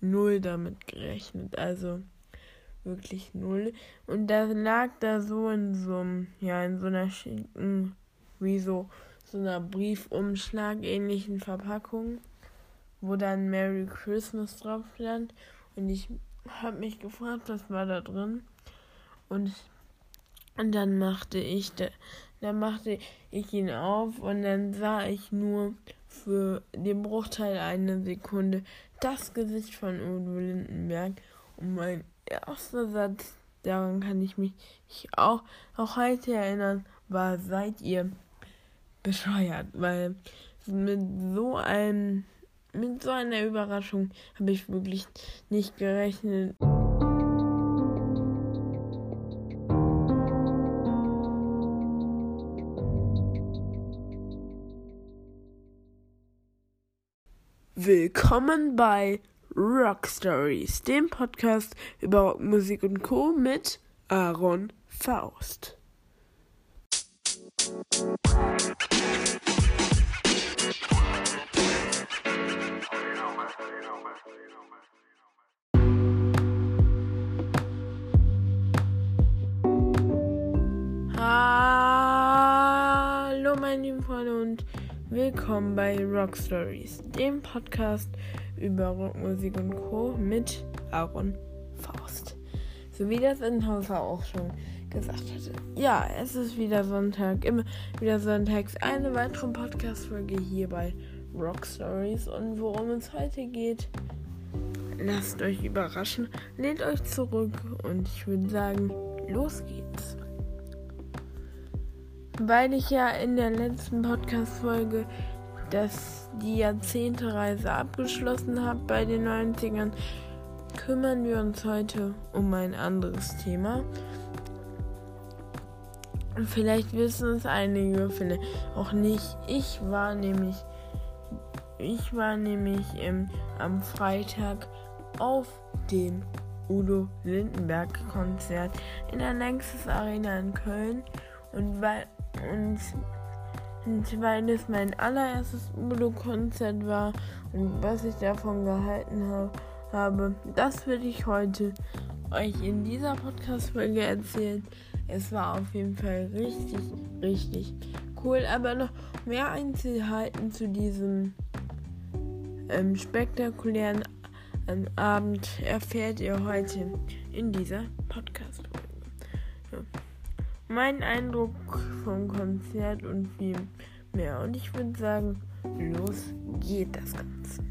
null damit gerechnet, also wirklich null. Und das lag da so in so einem, ja, in so einer schicken, wie so einer Briefumschlag-ähnlichen Verpackung, wo dann Merry Christmas drauf stand. Und ich habe mich gefragt, was war da drin. Und dann machte ich ihn auf und dann sah ich nur für den Bruchteil einer Sekunde das Gesicht von Udo Lindenberg. Und mein erster Satz, daran kann ich mich auch heute erinnern, war: Seid ihr bescheuert? Weil mit so einer Überraschung habe ich wirklich nicht gerechnet. Willkommen bei Rock Stories, dem Podcast über Rockmusik und Co. mit Aaron Faust. Hallo meine lieben Freunde und willkommen bei Rock Stories, dem Podcast über Rockmusik und Co. mit Aaron Faust. So wie das Inhauser auch schon gesagt hatte. Ja, es ist wieder Sonntag, immer wieder sonntags eine weitere Podcast-Folge hier bei Rock Stories. Und worum es heute geht, lasst euch überraschen, lehnt euch zurück und ich würde sagen, los geht's. Weil ich ja in der letzten Podcast-Folge die Jahrzehntereise abgeschlossen habe bei den 90ern, kümmern wir uns heute um ein anderes Thema. Vielleicht wissen es einige, vielleicht auch nicht. Ich war nämlich am Freitag auf dem Udo Lindenberg Konzert in der Lanxess Arena in Köln. Und weil es mein allererstes Udo-Konzert war und was ich davon gehalten habe, das will ich heute euch in dieser Podcast-Folge erzählen. Es war auf jeden Fall richtig, richtig cool. Aber noch mehr Einzelheiten zu diesem spektakulären Abend erfährt ihr heute in dieser Podcast-Folge. Ja. Mein Eindruck vom Konzert und viel mehr. Und ich würde sagen, los geht das Ganze.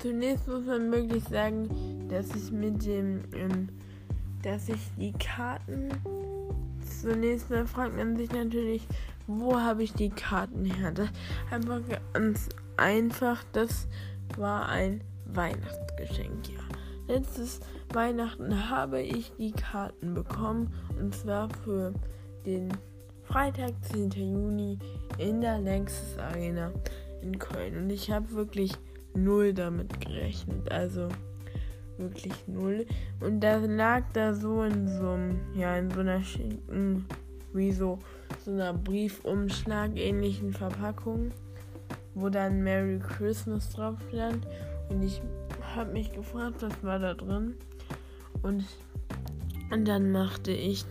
Zunächst muss man wirklich sagen, dass ich die Karten... Zunächst mal fragt man sich natürlich, wo habe ich die Karten her? Das einfach ganz einfach, das war ein Weihnachtsgeschenk, ja. Letztes Weihnachten habe ich die Karten bekommen, und zwar für den Freitag, 10. Juni in der Lanxess Arena in Köln. Und ich habe wirklich null damit gerechnet, also wirklich null. Und das lag da so in so einem, ja, in so einer schicken, wie so einer Briefumschlag-ähnlichen Verpackung, wo dann Merry Christmas drauf stand. Und ich habe mich gefragt, was war da drin. Und dann machte ich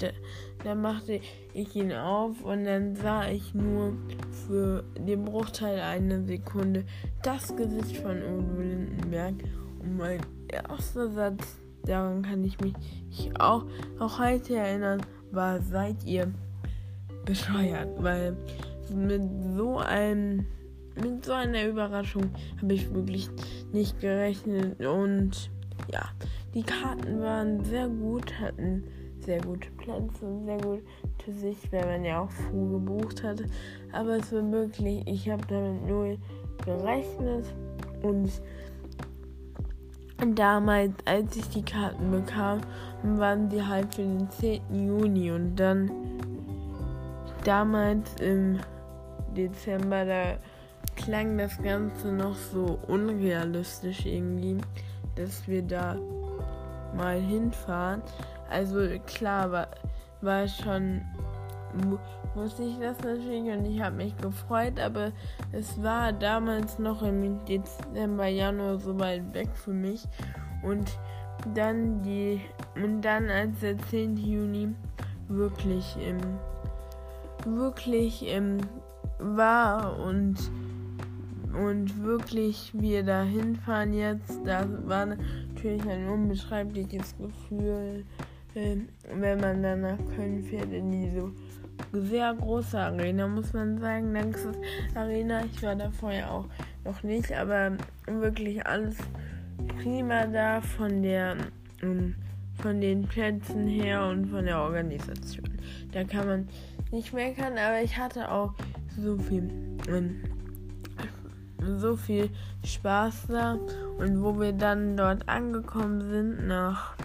ihn auf und dann sah ich nur für den Bruchteil einer Sekunde das Gesicht von Udo Lindenberg. Und mein erster Satz, daran kann ich mich auch heute erinnern, war: Seid ihr bescheuert? Weil mit so einer Überraschung habe ich wirklich nicht gerechnet. Und ja, die Karten waren sehr gut, hatten sehr gute Plätze und sehr gute Sicht, weil man ja auch früh gebucht hatte. Aber es war wirklich, ich habe damit null gerechnet. Und damals, als ich die Karten bekam, waren sie halt für den 10. Juni. Und dann damals im Dezember, da klang das Ganze noch so unrealistisch irgendwie, dass wir da mal hinfahren. Also klar, war schon wusste ich das natürlich und ich habe mich gefreut, aber es war damals noch im Dezember, Januar so weit weg für mich. Und dann als der 10. Juni wirklich war und wirklich wir da hinfahren jetzt, das war natürlich ein unbeschreibliches Gefühl, wenn man dann nach Köln fährt in diese sehr große Arena, muss man sagen, Lanxess Arena. Ich war da vorher auch noch nicht, aber wirklich alles prima da von den Plätzen her und von der Organisation. Da kann man nicht meckern, aber ich hatte auch so viel Spaß da. Und wo wir dann dort angekommen sind, nach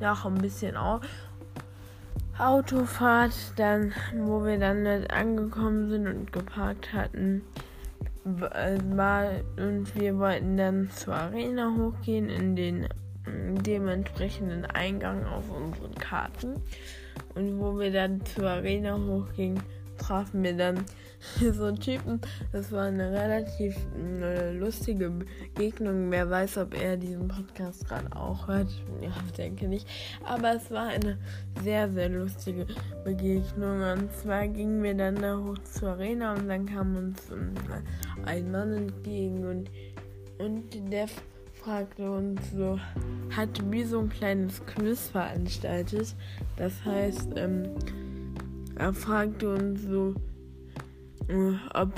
ein bisschen Autofahrt, wo wir dann dort angekommen sind und geparkt hatten, und wir wollten dann zur Arena hochgehen in den dementsprechenden Eingang auf unseren Karten. Und wo wir dann zur Arena hochgingen, trafen wir dann so einen Typen. Das war eine relativ lustige Begegnung. Wer weiß, ob er diesen Podcast gerade auch hört. Ja, ich denke nicht. Aber es war eine sehr, sehr lustige Begegnung. Und zwar gingen wir dann da hoch zur Arena und dann kam uns ein Mann entgegen und der fragte uns so, hat wie so ein kleines Quiz veranstaltet. Das heißt, er fragte uns so, ob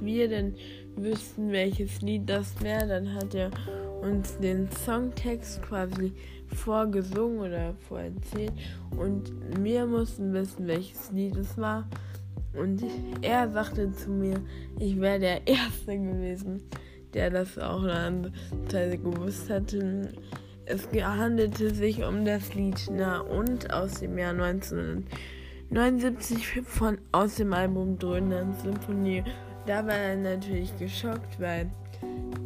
wir denn wüssten, welches Lied das wäre. Dann hat er uns den Songtext quasi vorgesungen oder vorerzählt. Und wir mussten wissen, welches Lied es war. Und er sagte zu mir, ich wäre der Erste gewesen, der das auch dann gewusst hatte. Es handelte sich um das Lied "Na und" aus dem Jahr 1979 aus dem Album Dröhnland Symphonie. Da war er natürlich geschockt, weil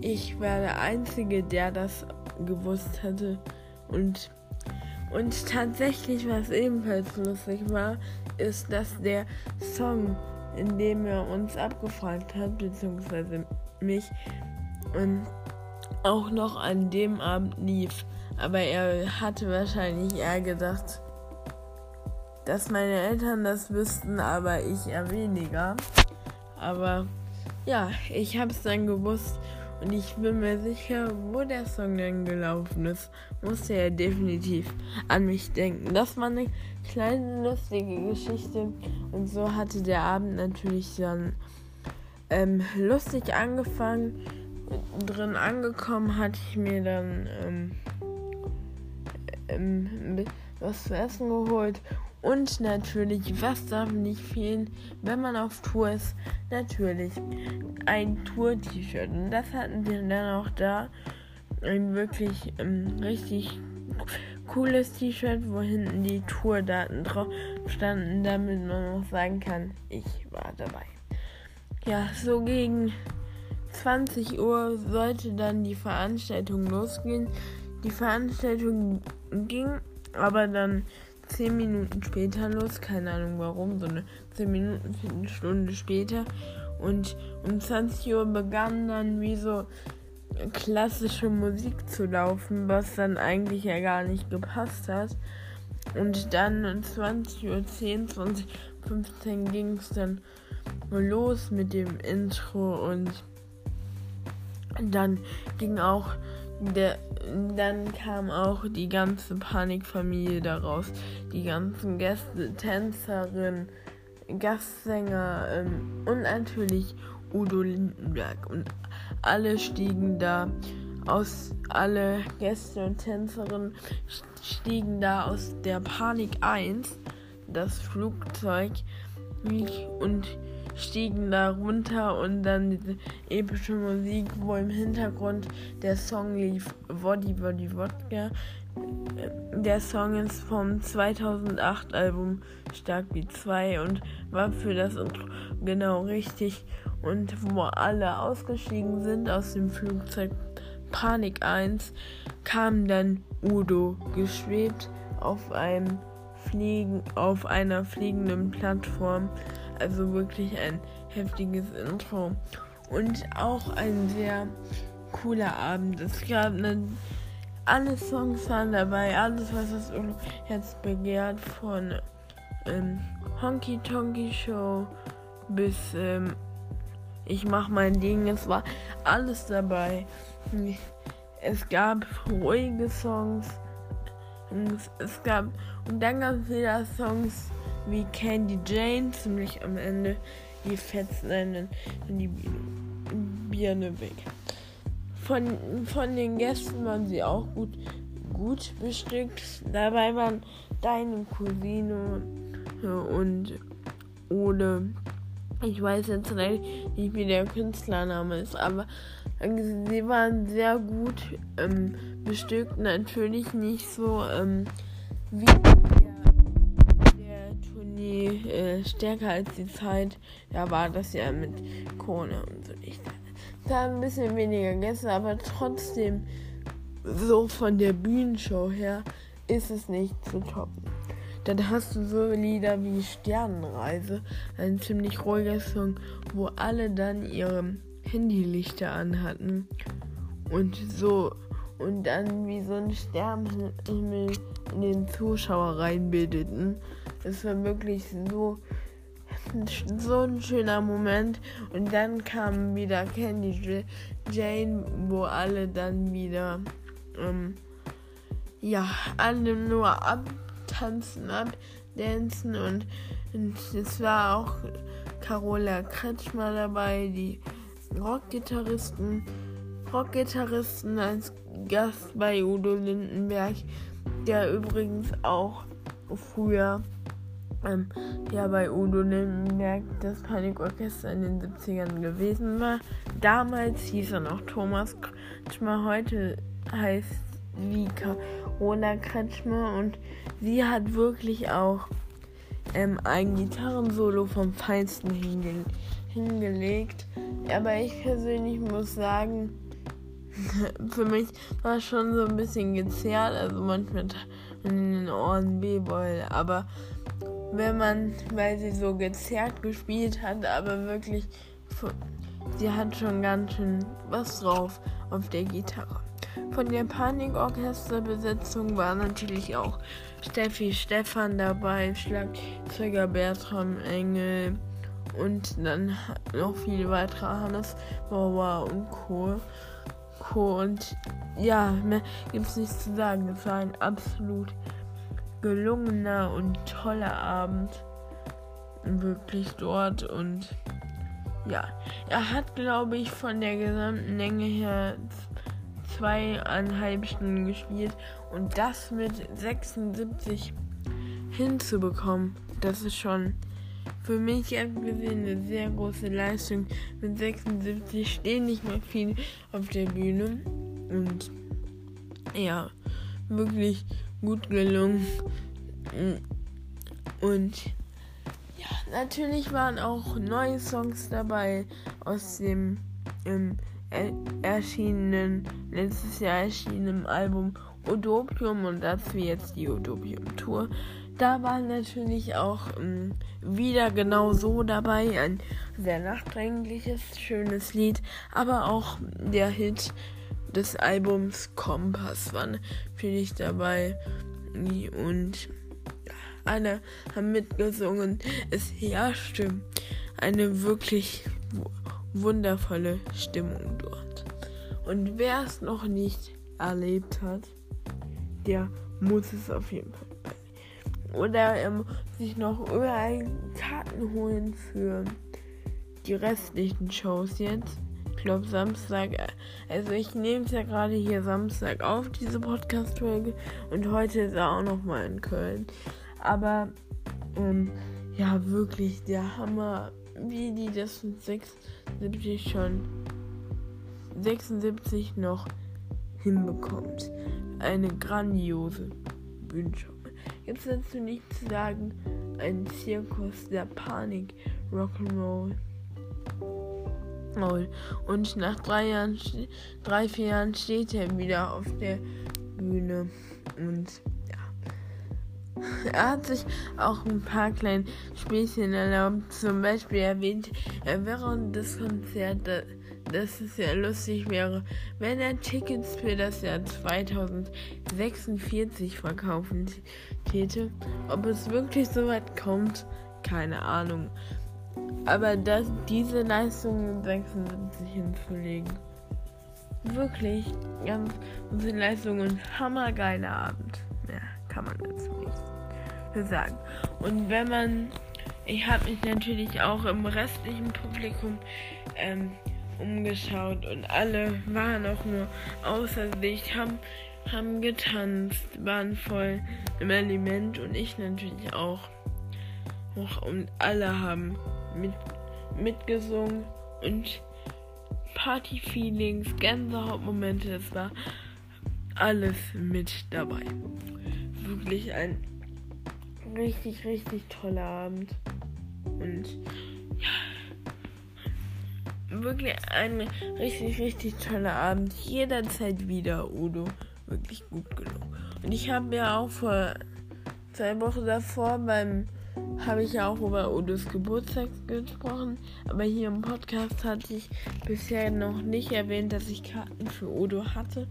ich war der Einzige, der das gewusst hatte. Und tatsächlich, was ebenfalls lustig war, ist, dass der Song, in dem er uns abgefragt hat, beziehungsweise mich, auch noch an dem Abend lief. Aber er hatte wahrscheinlich eher gedacht, dass meine Eltern das wüssten, aber ich eher weniger. Aber ja, ich habe es dann gewusst und ich bin mir sicher, wo der Song dann gelaufen ist, musste er definitiv an mich denken. Das war eine kleine lustige Geschichte und so hatte der Abend natürlich dann lustig angefangen. Drin angekommen hatte ich mir dann was zu essen geholt. Und natürlich, was darf nicht fehlen, wenn man auf Tour ist? Natürlich ein Tour-T-Shirt. Und das hatten wir dann auch da. Ein wirklich richtig cooles T-Shirt, wo hinten die Tourdaten drauf standen, damit man auch sagen kann, ich war dabei. Ja, so gegen 20 Uhr sollte dann die Veranstaltung losgehen. Die Veranstaltung ging aber dann 10 Minuten später los, keine Ahnung warum, so eine 10 Minuten, eine Stunde später. Und um 20 Uhr begann dann wie so klassische Musik zu laufen, was dann eigentlich ja gar nicht gepasst hat. Und dann um 20.10 Uhr, 20.15 Uhr ging es dann los mit dem Intro und dann kam auch die ganze Panikfamilie daraus, die ganzen Gäste, Tänzerin, Gastsänger und natürlich Udo Lindenberg. Und alle stiegen da alle Gäste und Tänzerinnen stiegen da aus der Panik 1, das Flugzeug, und stiegen da runter und dann diese epische Musik, wo im Hintergrund der Song lief, Body Wodka. Der Song ist vom 2008 Album Stark wie 2 und war für das Intro genau richtig. Und wo alle ausgestiegen sind aus dem Flugzeug Panik 1, kam dann Udo geschwebt auf einem auf einer fliegenden Plattform. Also wirklich ein heftiges Intro. Und auch ein sehr cooler Abend. Es gab alle Songs waren dabei, alles, was das Herz begehrt, von Honky Tonky Show bis Ich mach mein Ding. Es war alles dabei. Es gab ruhige Songs. Und dann gab es wieder Songs wie Candy Jane, ziemlich am Ende, die fetzt einen die Birne weg. Von den Gästen waren sie auch gut bestückt. Dabei waren deine Cousine und Ole. Ich weiß jetzt nicht, wie der Künstlername ist, aber sie waren sehr gut bestückt. Natürlich nicht so wie der Tournee stärker als die Zeit. Da war das ja mit Corona und so nicht. Da ein bisschen weniger Gäste, aber trotzdem, so von der Bühnenshow her, ist es nicht zu toppen. Dann hast du so Lieder wie Sternenreise, ein ziemlich ruhiger Song, wo alle dann ihre Handylichter anhatten und dann wie so ein Sternenhimmel in den Zuschauer reinbildeten. Es war wirklich so ein schöner Moment. Und dann kam wieder Candy Jane, wo alle dann wieder alle nur abdancen und es war auch Carola Kretschmer dabei, die Rockgitarristen als Gast bei Udo Lindenberg, der übrigens auch früher bei Udo Lindenberg das Panikorchester in den 70ern gewesen war. Damals hieß er noch Thomas Kretschmer, heute heißt sie Carola Kretschmer, und sie hat wirklich auch ein Gitarrensolo vom Feinsten hingelegt. Aber ich persönlich muss sagen, für mich war es schon so ein bisschen gezerrt, also manchmal in den Ohren B-Beul, aber weil sie so gezerrt gespielt hat, aber wirklich, sie hat schon ganz schön was drauf auf der Gitarre. Von der Panikorchesterbesetzung war natürlich auch Steffi Stefan dabei, Schlagzeuger Bertram Engel und dann noch viele weitere, Hannes Bauer und Co. Und ja, mehr gibt's nichts zu sagen, es war ein absolut gelungener und toller Abend wirklich dort, und ja, er hat, glaube ich, von der gesamten Länge her 2,5 Stunden gespielt, und das mit 76 hinzubekommen, das ist schon für mich abgesehen eine sehr große Leistung. Mit 76 stehen nicht mehr viel auf der Bühne, und ja, wirklich gut gelungen. Und ja, natürlich waren auch neue Songs dabei aus dem letztes Jahr erschienenen Album Udopium und dazu jetzt die Udopium-Tour. Da war natürlich auch wieder genau so dabei, ein sehr nachdrängliches, schönes Lied, aber auch der Hit des Albums Kompass war natürlich dabei, und alle haben mitgesungen. Es herrschte eine wirklich wundervolle Stimmung dort. Und wer es noch nicht erlebt hat, der muss es auf jeden Fall machen. Oder er muss sich noch überall Karten holen für die restlichen Shows jetzt. Ich glaube Samstag, also ich nehme es ja gerade hier Samstag auf, diese Podcast-Folge, und heute ist er auch nochmal in Köln. Aber wirklich der Hammer, wie die das mit 76 noch hinbekommt. Eine grandiose Bühnenshow. Gibt es dazu nichts zu sagen, ein Zirkus der Panik, Rock'n'Roll. Und nach 3-4 Jahren steht er wieder auf der Bühne. Und ja, Er hat sich auch ein paar kleine Spielchen erlaubt. Zum Beispiel erwähnt er während des Konzertes, dass es sehr lustig wäre, wenn er Tickets für das Jahr 2046 verkaufen täte. Ob es wirklich so weit kommt, keine Ahnung. Aber dass diese Leistung in 76 hinzulegen, wirklich ganz unsere Leistung und hammergeiler Abend. Ja, kann man dazu nichts sagen. Und wenn man, ich habe mich natürlich auch im restlichen Publikum umgeschaut und alle waren auch nur außer sich, haben getanzt, waren voll im Element und ich natürlich auch. Und alle haben mitgesungen und Party-Feelings, Gänsehautmomente, das war alles mit dabei. Wirklich ein richtig, richtig toller Abend und ja, wirklich ein richtig, richtig toller Abend. Jederzeit wieder, Udo. Wirklich gut gelungen. Und ich habe ja auch vor 2 Wochen davor habe ich ja auch über Udos Geburtstag gesprochen, aber hier im Podcast hatte ich bisher noch nicht erwähnt, dass ich Karten für Udo hatte.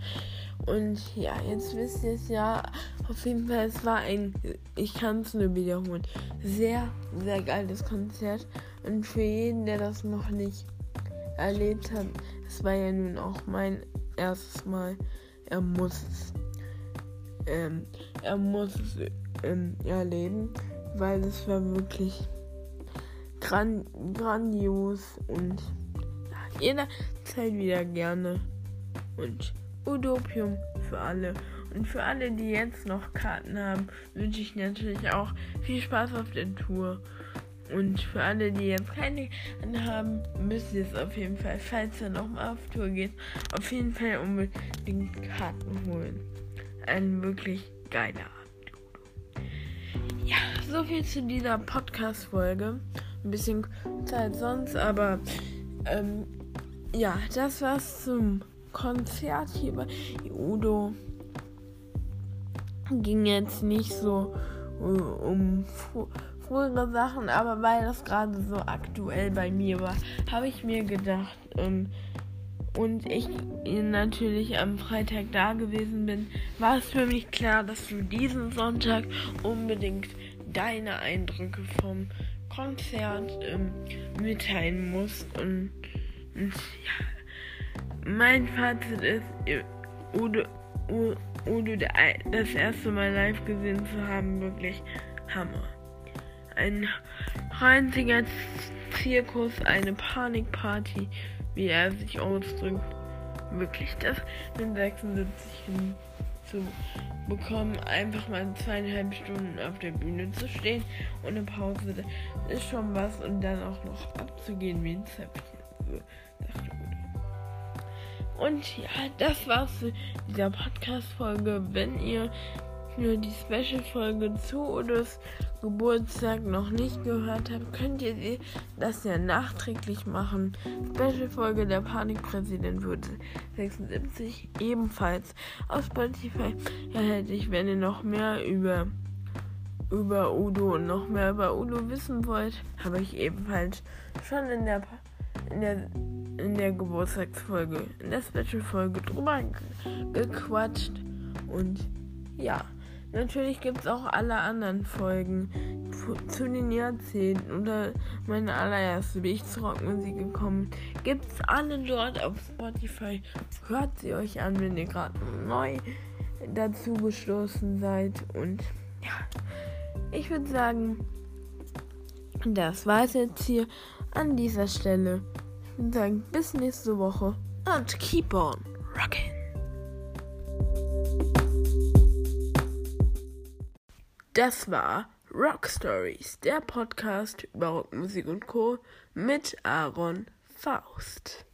Und ja, jetzt wisst ihr es ja. Auf jeden Fall, es war ich kann es nur wiederholen, sehr, sehr geiles Konzert. Und für jeden, der das noch nicht erlebt hat, es war ja nun auch mein erstes Mal, er muss es erleben. Weil es war wirklich grandios und jederzeit wieder gerne. Und Udopium für alle. Und für alle, die jetzt noch Karten haben, wünsche ich natürlich auch viel Spaß auf der Tour. Und für alle, die jetzt keine Karten haben, müsst ihr es auf jeden Fall, falls ihr nochmal auf Tour geht, auf jeden Fall unbedingt Karten holen. Ein wirklich geiler Abend. Ja, so viel zu dieser Podcast-Folge. Ein bisschen kürzer als sonst, aber ja, das war's zum Konzert hier bei Udo. Ging jetzt nicht so um frühere Sachen, aber weil das gerade so aktuell bei mir war, habe ich mir gedacht, und ich natürlich am Freitag da gewesen bin, war es für mich klar, dass du diesen Sonntag unbedingt deine Eindrücke vom Konzert mitteilen musst. Und ja, mein Fazit ist, Udo das erste Mal live gesehen zu haben, wirklich Hammer. Ein reinziger Zirkus, eine Panikparty, wie er sich ausdrückt, wirklich das mit 76 hinzubekommen, einfach mal 2,5 Stunden auf der Bühne zu stehen ohne Pause, das ist schon was, und dann auch noch abzugehen wie ein Zäpfchen, so dachte Udo. Und ja, das war's für dieser Podcast-Folge. Wenn ihr nur die Special-Folge zu Udos Geburtstag noch nicht gehört habt, könnt ihr das ja nachträglich machen. Special-Folge der Panikpräsident wird 76 ebenfalls auf Spotify erhältlich. Wenn ihr noch mehr über Udo und noch mehr über Udo wissen wollt, habe ich ebenfalls schon in der Geburtstagsfolge, in der Special-Folge drüber gequatscht. Und ja, natürlich gibt es auch alle anderen Folgen zu den Jahrzehnten oder meine allererste, wie ich zur Rockmusik gekommen bin. Gibt es alle dort auf Spotify. Hört sie euch an, wenn ihr gerade neu dazu gestoßen seid. Und ja, ich würde sagen, das war es jetzt hier an dieser Stelle. Ich würde sagen, bis nächste Woche und keep on rocking. Das war Rock Stories, der Podcast über Rockmusik und Co. mit Aaron Faust.